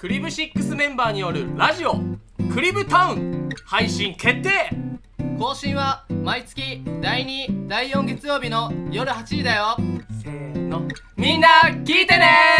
クリブ6メンバーによるラジオクリブタウン配信決定。更新は毎月第2、第4月曜日の夜8時だよ。せーの、みんな聞いてねー。